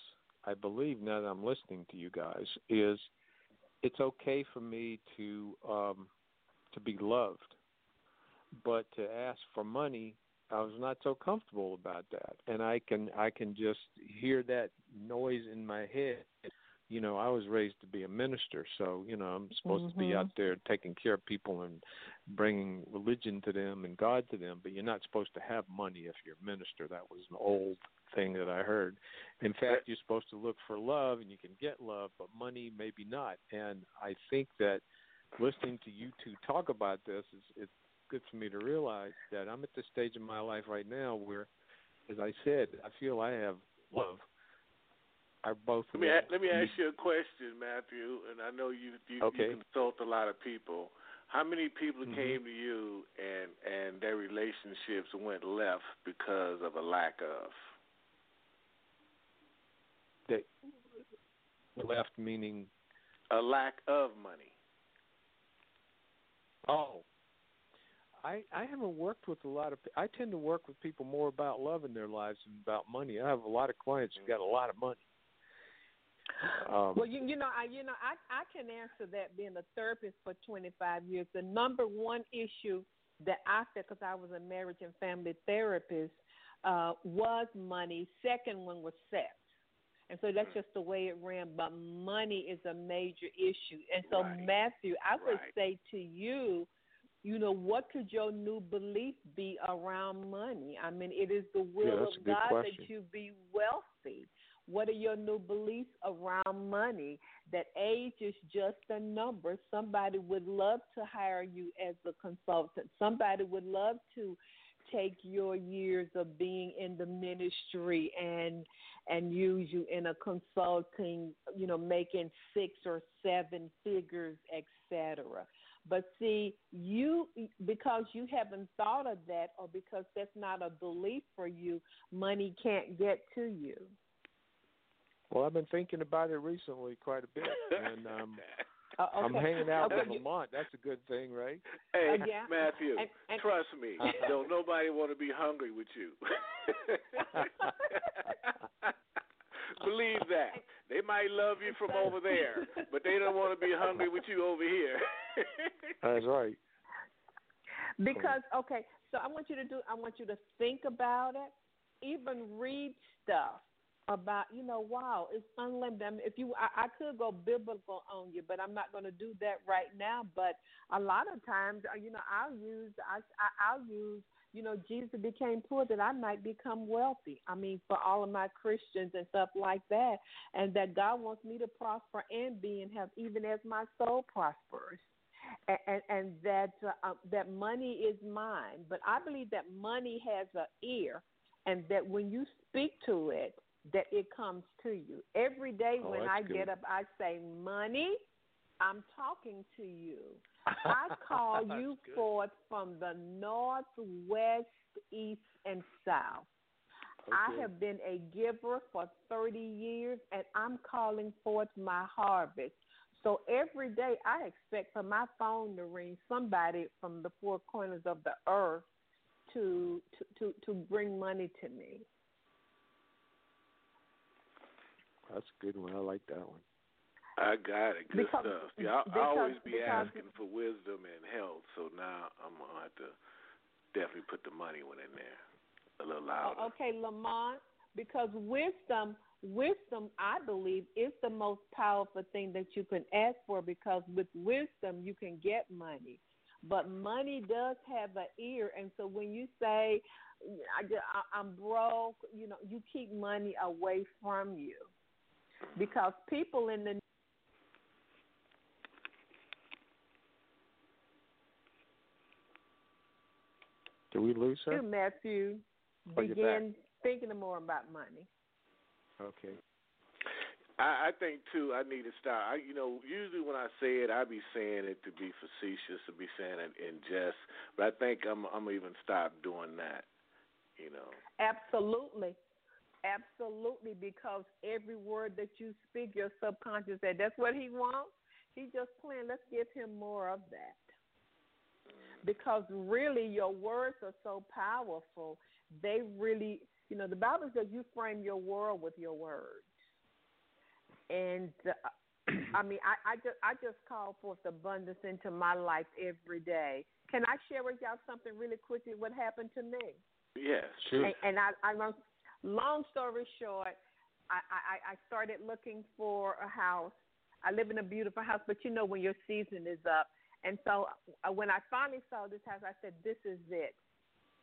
I believe now that I'm listening to you guys, is it's okay for me to um, to be loved, but to ask for money, I was not so comfortable about that, and I can I can just hear that noise in my head. You know, I was raised to be a minister, so, you know, I'm supposed mm-hmm. to be out there taking care of people and bringing religion to them and God to them, but you're not supposed to have money if you're a minister. That was an old thing that I heard. In fact, you're supposed to look for love, and you can get love, but money maybe not. And I think that listening to you two talk about this is it's good for me to realize that I'm at the stage in my life right now where, as I said, I feel I have love. Are both let me let me ask you a question, Matthew, and I know you you, okay. you consult a lot of people. How many people mm-hmm. came to you and and their relationships went left because of a lack of? They left meaning a lack of money. Oh, I I haven't worked with a lot of. I tend to work with people more about love in their lives than about money. I have a lot of clients who got a lot of money. Um, well, you, you know, I, you know, I, I can answer that being a therapist for twenty-five years. The number one issue that I felt, because I was a marriage and family therapist, uh, was money. Second one was sex. And so that's just the way it ran. But money is a major issue. And so, right. Matthew, I right. would say to you, you know, what could your new belief be around money? I mean, it is the will yeah, of God question. that you be wealthy. What are your new beliefs around money? That age is just a number. Somebody would love to hire you as a consultant. Somebody would love to take your years of being in the ministry and and use you in a consulting, you know, making six or seven figures, et cetera. But see, you because you haven't thought of that or because that's not a belief for you, money can't get to you. Well, I've been thinking about it recently quite a bit, and um, uh, okay. I'm hanging out okay. with Lamont. That's a good thing, right? Hey, uh, yeah. Matthew, and, and, trust me, uh-huh. don't nobody want to be hungry with you. Believe that. They might love you from over there, but they don't want to be hungry with you over here. That's right. Because, okay, so I want you to do. I want you to think about it, even read stuff. About, you know, wow, it's unlimited. I mean, if you, I, I could go biblical on you, but I'm not going to do that right now. But a lot of times, you know, I'll use, I, I, I'll use, you know, Jesus became poor that I might become wealthy. I mean, for all of my Christians and stuff like that, and that God wants me to prosper and be and have even as my soul prospers, and and, and that uh, that money is mine. But I believe that money has an ear, and that when you speak to it, that it comes to you. Every day when oh, I good. get up, I say, money, I'm talking to you. I call you good. forth from the north, west, east, and south. I have been a giver for thirty years, and I'm calling forth my harvest. So every day I expect for my phone to ring, somebody from the four corners of the earth to to, to, to bring money to me. That's a good one. I like that one. I got it. Good because, stuff. Yeah, I because, always be asking for wisdom and health, so now I'm going to have to definitely put the money one in there a little louder. Okay, Lamont, because wisdom, wisdom, I believe, is the most powerful thing that you can ask for, because with wisdom you can get money. But money does have an ear, and so when you say, I, I'm broke, you know, you keep money away from you, because people in the Did we lose her? Matthew, oh, begin thinking more about money. Okay. I, I think, too, I need to stop. I, you know, usually when I say it, I be saying it to be facetious, to be saying it in jest, but I think I'm I'm even stop doing that, you know. Absolutely. Absolutely, because every word that you speak, your subconscious said, that's what he wants. He's just playing. Let's give him more of that. Because really your words are so powerful. They really, you know, the Bible says you frame your world with your words. And, uh, I mean, I, I, just, I just call forth abundance into my life every day. Can I share with y'all something really quickly, what happened to me? Yeah, sure. And, and I, I, long story short, I, I, I started looking for a house. I live in a beautiful house, but you know when your season is up. And so when I finally saw this house, I said, this is it.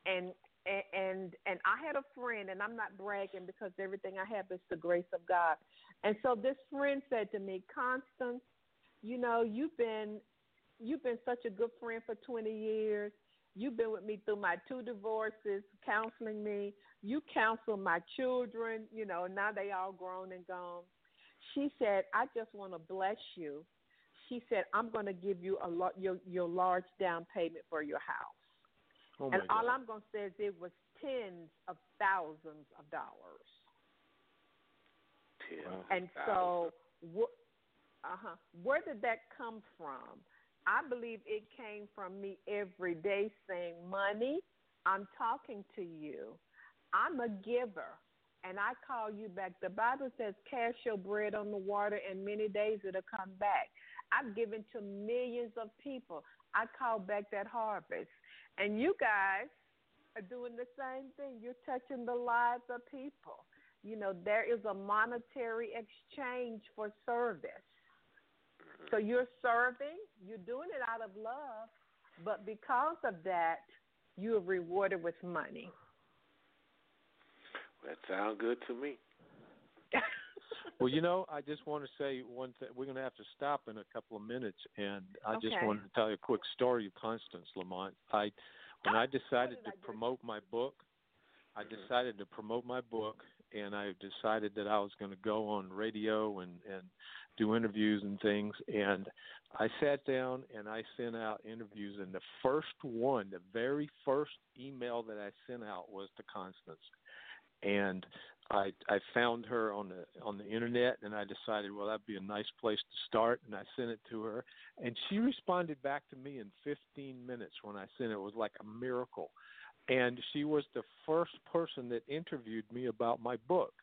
And and and I had a friend, and I'm not bragging because everything I have is the grace of God. And so this friend said to me, Constance, you know, you've been, you've been such a good friend for twenty years. You've been with me through my two divorces, counseling me. You counsel my children. You know, now they all grown and gone. She said, I just want to bless you. She said, I'm going to give you a lot, your, your large down payment for your house. Oh and all God. I'm going to say is it was tens of thousands of dollars. Wow. And so wh- uh-huh. where did that come from? I believe it came from me every day saying, money, I'm talking to you. I'm a giver. And I call you back. The Bible says, cast your bread on the water, and many days it'll come back. I've given to millions of people. I call back that harvest. And you guys are doing the same thing. You're touching the lives of people. You know, there is a monetary exchange for service. So you're serving. You're doing it out of love. But because of that, you're rewarded with money. That sounds good to me. Well, you know, I just want to say one thing. We're going to have to stop in a couple of minutes, and I okay. just wanted to tell you a quick story of Constance, Lamont. I, when oh, I decided to I promote my book, I mm-hmm. decided to promote my book, and I decided that I was going to go on radio and, and do interviews and things, and I sat down and I sent out interviews, and the first one, the very first email that I sent out was to Constance. And I, I found her on the on the internet, and I decided, well, that'd be a nice place to start, and I sent it to her. And she responded back to me in fifteen minutes when I sent it. It was like a miracle. And she was the first person that interviewed me about my book.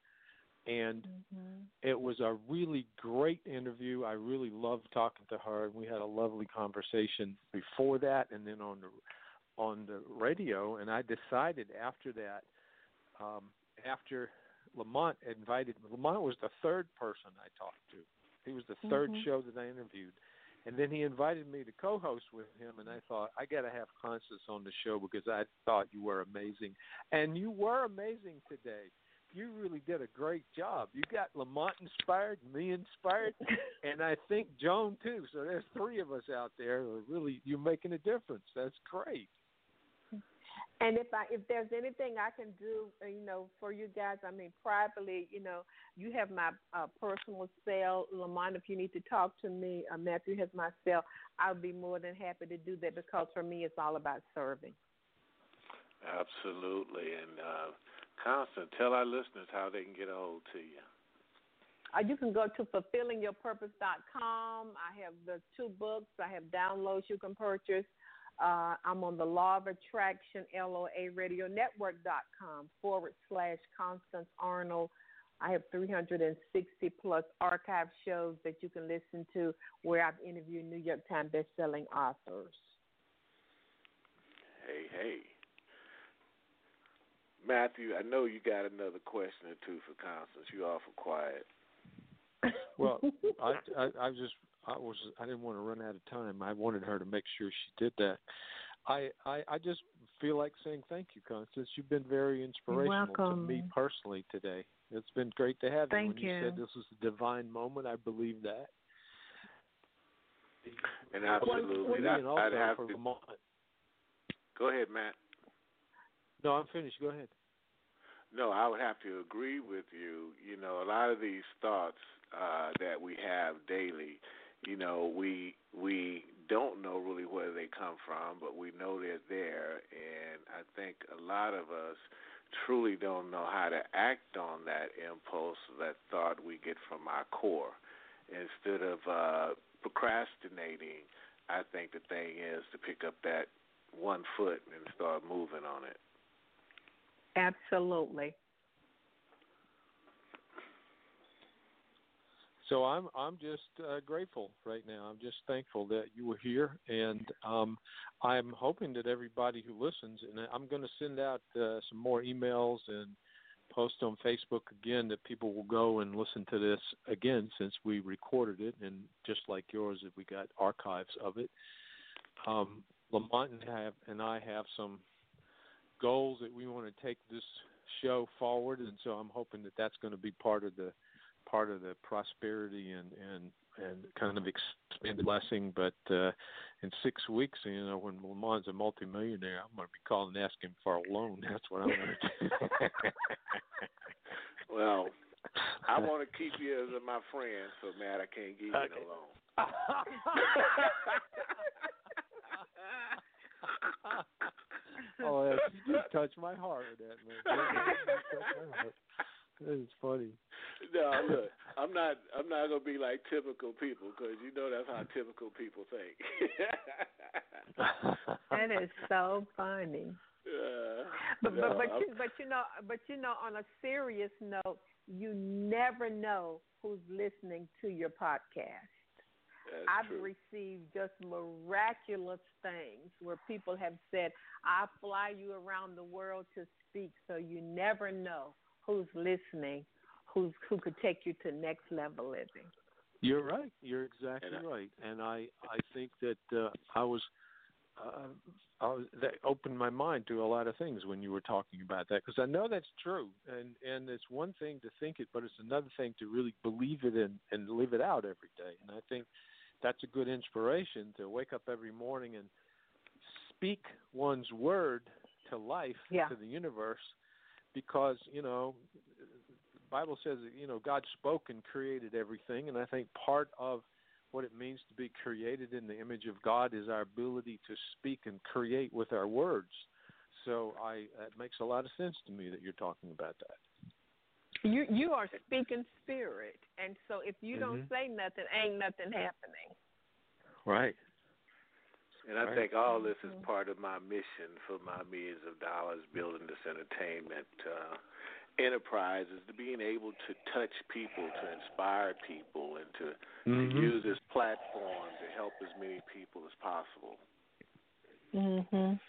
And mm-hmm. it was a really great interview. I really loved talking to her, and we had a lovely conversation before that and then on the, on the radio. And I decided after that, um, after Lamont invited – Lamont was the third person I talked to. He was the third mm-hmm. show that I interviewed. And then he invited me to co-host with him, and I thought, I got to have Constance on the show because I thought you were amazing. And you were amazing today. You really did a great job. You got Lamont inspired, me inspired, and I think Joan too. So there's three of us out there who are really – you're making a difference. That's great. And if I, if there's anything I can do, you know, for you guys, I mean, privately, you know, you have my uh, personal cell. Lamont, if you need to talk to me, uh, Matthew has my cell. I'll be more than happy to do that because for me it's all about serving. Absolutely. And uh, Constance, tell our listeners how they can get a hold to you. Uh, you can go to fulfilling your purpose dot com. I have the two books. I have downloads you can purchase. Uh, I'm on the Law of Attraction, L O A Radio Network dot com forward slash Constance Arnold. I have three hundred sixty plus archive shows that you can listen to where I've interviewed New York Times bestselling authors. Hey, hey. Matthew, I know you got another question or two for Constance. You're awful quiet. Well, I, I, I just I was I didn't want to run out of time. I wanted her to make sure she did that. I, I, I just feel like saying thank you, Constance. You've been very inspirational to me personally today. It's been great to have you. Thank you. When you said this was a divine moment, I believe that. And absolutely, and I'd, I'd have for to. Lamont. Go ahead, Matt. No, I'm finished. Go ahead. No, I would have to agree with you. You know, a lot of these thoughts uh, that we have daily, you know, we we don't know really where they come from, but we know they're there. And I think a lot of us truly don't know how to act on that impulse, that thought we get from our core. Instead of uh, procrastinating, I think the thing is to pick up that one foot and start moving on it. Absolutely. So I'm I'm just uh, grateful right now. I'm just thankful that you were here, and um, I'm hoping that everybody who listens, and I'm going to send out uh, some more emails and post on Facebook again that people will go and listen to this again since we recorded it, and just like yours, we got archives of it. Um, Lamont and, have, and I have some goals that we want to take this show forward, and so I'm hoping that that's going to be part of the part of the prosperity and and, and kind of expanded blessing. But uh, in six weeks, you know, when Lamont's a multimillionaire, I'm going to be calling and asking for a loan. That's what I'm going to do. Well, I want to keep you as my friend, so Matt, I can't give you okay. no loan. Oh, you just touched my heart with that, man. That is funny. No, look, I'm not. I'm not gonna be like typical people, because you know that's how typical people think. That is so funny. Uh, but, no, but but you, but you know but you know on a serious note, you never know who's listening to your podcast. That's I've true. received just miraculous things where people have said, I fly you around the world to speak, so you never know who's listening, who's, who could take you to next level living. You're right. You're exactly and I, right. And I, I think that uh, I was, uh, I was, that opened my mind to a lot of things when you were talking about that, because I know that's true. And, and it's one thing to think it, but it's another thing to really believe it and, and live it out every day. And I think that's a good inspiration to wake up every morning and speak one's word to life, yeah. to the universe, because, you know, the Bible says that, you know, God spoke and created everything. And I think part of what it means to be created in the image of God is our ability to speak and create with our words. So I, it makes a lot of sense to me that you're talking about that. You you are speaking spirit, and so if you mm-hmm. don't say nothing, ain't nothing happening. Right. And I right. think all this is part of my mission for my millions of dollars building this entertainment uh, enterprise, is to being able to touch people, to inspire people, and to, mm-hmm. to use this platform to help as many people as possible. Mm-hmm.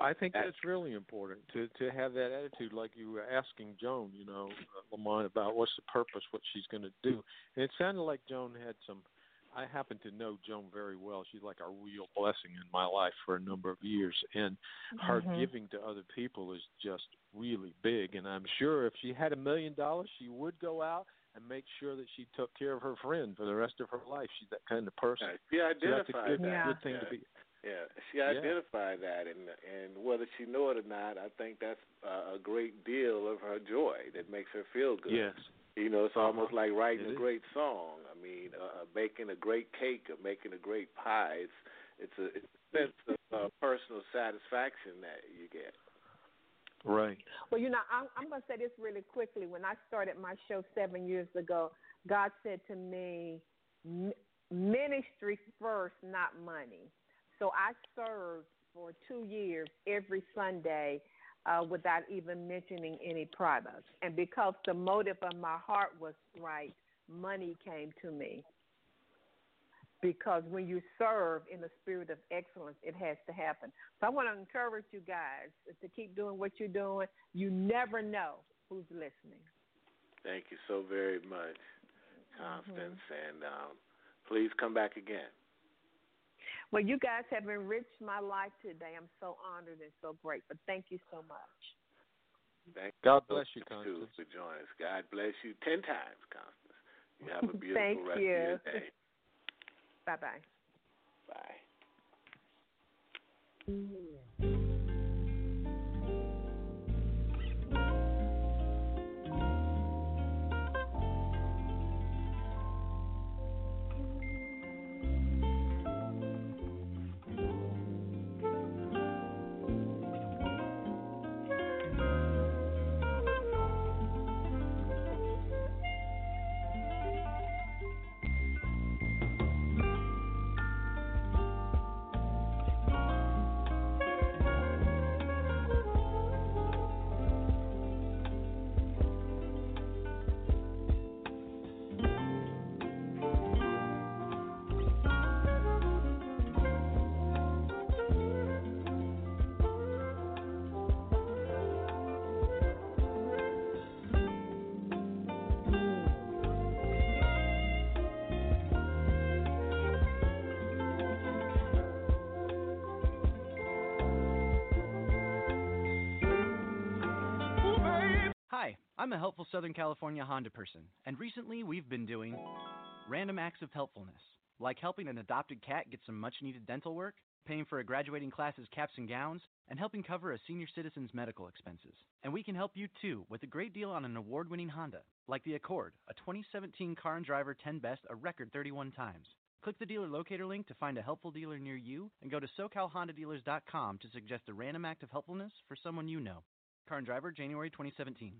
I think that's really important to, to have that attitude, like you were asking Joan, you know, Lamont, about what's the purpose, what she's going to do. And it sounded like Joan had some – I happen to know Joan very well. She's like a real blessing in my life for a number of years, and her mm-hmm. giving to other people is just really big. And I'm sure if she had a million dollars, she would go out and make sure that she took care of her friend for the rest of her life. She's that kind of person. She identified so that's a good, yeah. good thing yeah. to be – Yeah, she identified yeah. that, and and whether she know it or not, I think that's uh, a great deal of her joy that makes her feel good. Yes. You know, it's almost like writing it a great is. song. I mean, uh, baking a great cake or making a great pie. It's, it's a, it's a sense of uh, personal satisfaction that you get. Right. Well, you know, I'm, I'm going to say this really quickly. When I started my show seven years ago, God said to me, ministry first, not money. So I served for two years every Sunday uh, without even mentioning any products. And because the motive of my heart was right, money came to me. Because when you serve in the spirit of excellence, it has to happen. So I want to encourage you guys to keep doing what you're doing. You never know who's listening. Thank you so very much, Constance. Mm-hmm. And um, please come back again. Well, you guys have enriched my life today. I'm so honored and so grateful. Thank you so much. Thank God bless you, Constance. For joining us. God bless you ten times, Constance. You have a beautiful Thank rest you. Of your day. Bye-bye. Bye. I'm a helpful Southern California Honda person, and recently we've been doing random acts of helpfulness, like helping an adopted cat get some much-needed dental work, paying for a graduating class's caps and gowns, and helping cover a senior citizen's medical expenses. And we can help you, too, with a great deal on an award-winning Honda, like the Accord, a twenty seventeen Car and Driver ten Best a record thirty-one times. Click the dealer locator link to find a helpful dealer near you, and go to SoCal Honda Dealers dot com to suggest a random act of helpfulness for someone you know. Car and Driver, January twenty seventeen.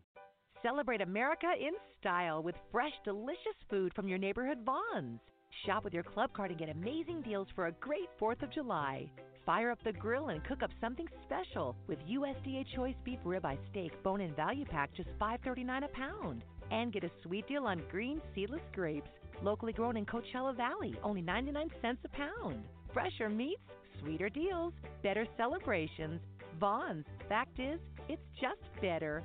Celebrate America in style with fresh, delicious food from your neighborhood Vons. Shop with your club card and get amazing deals for a great fourth of July. Fire up the grill and cook up something special with U S D A Choice Beef Ribeye Steak Bone-in Value Pack just five dollars and thirty-nine cents a pound. And get a sweet deal on green seedless grapes, locally grown in Coachella Valley, only ninety-nine cents a pound. Fresher meats, sweeter deals, better celebrations. Vons. Fact is, it's just better.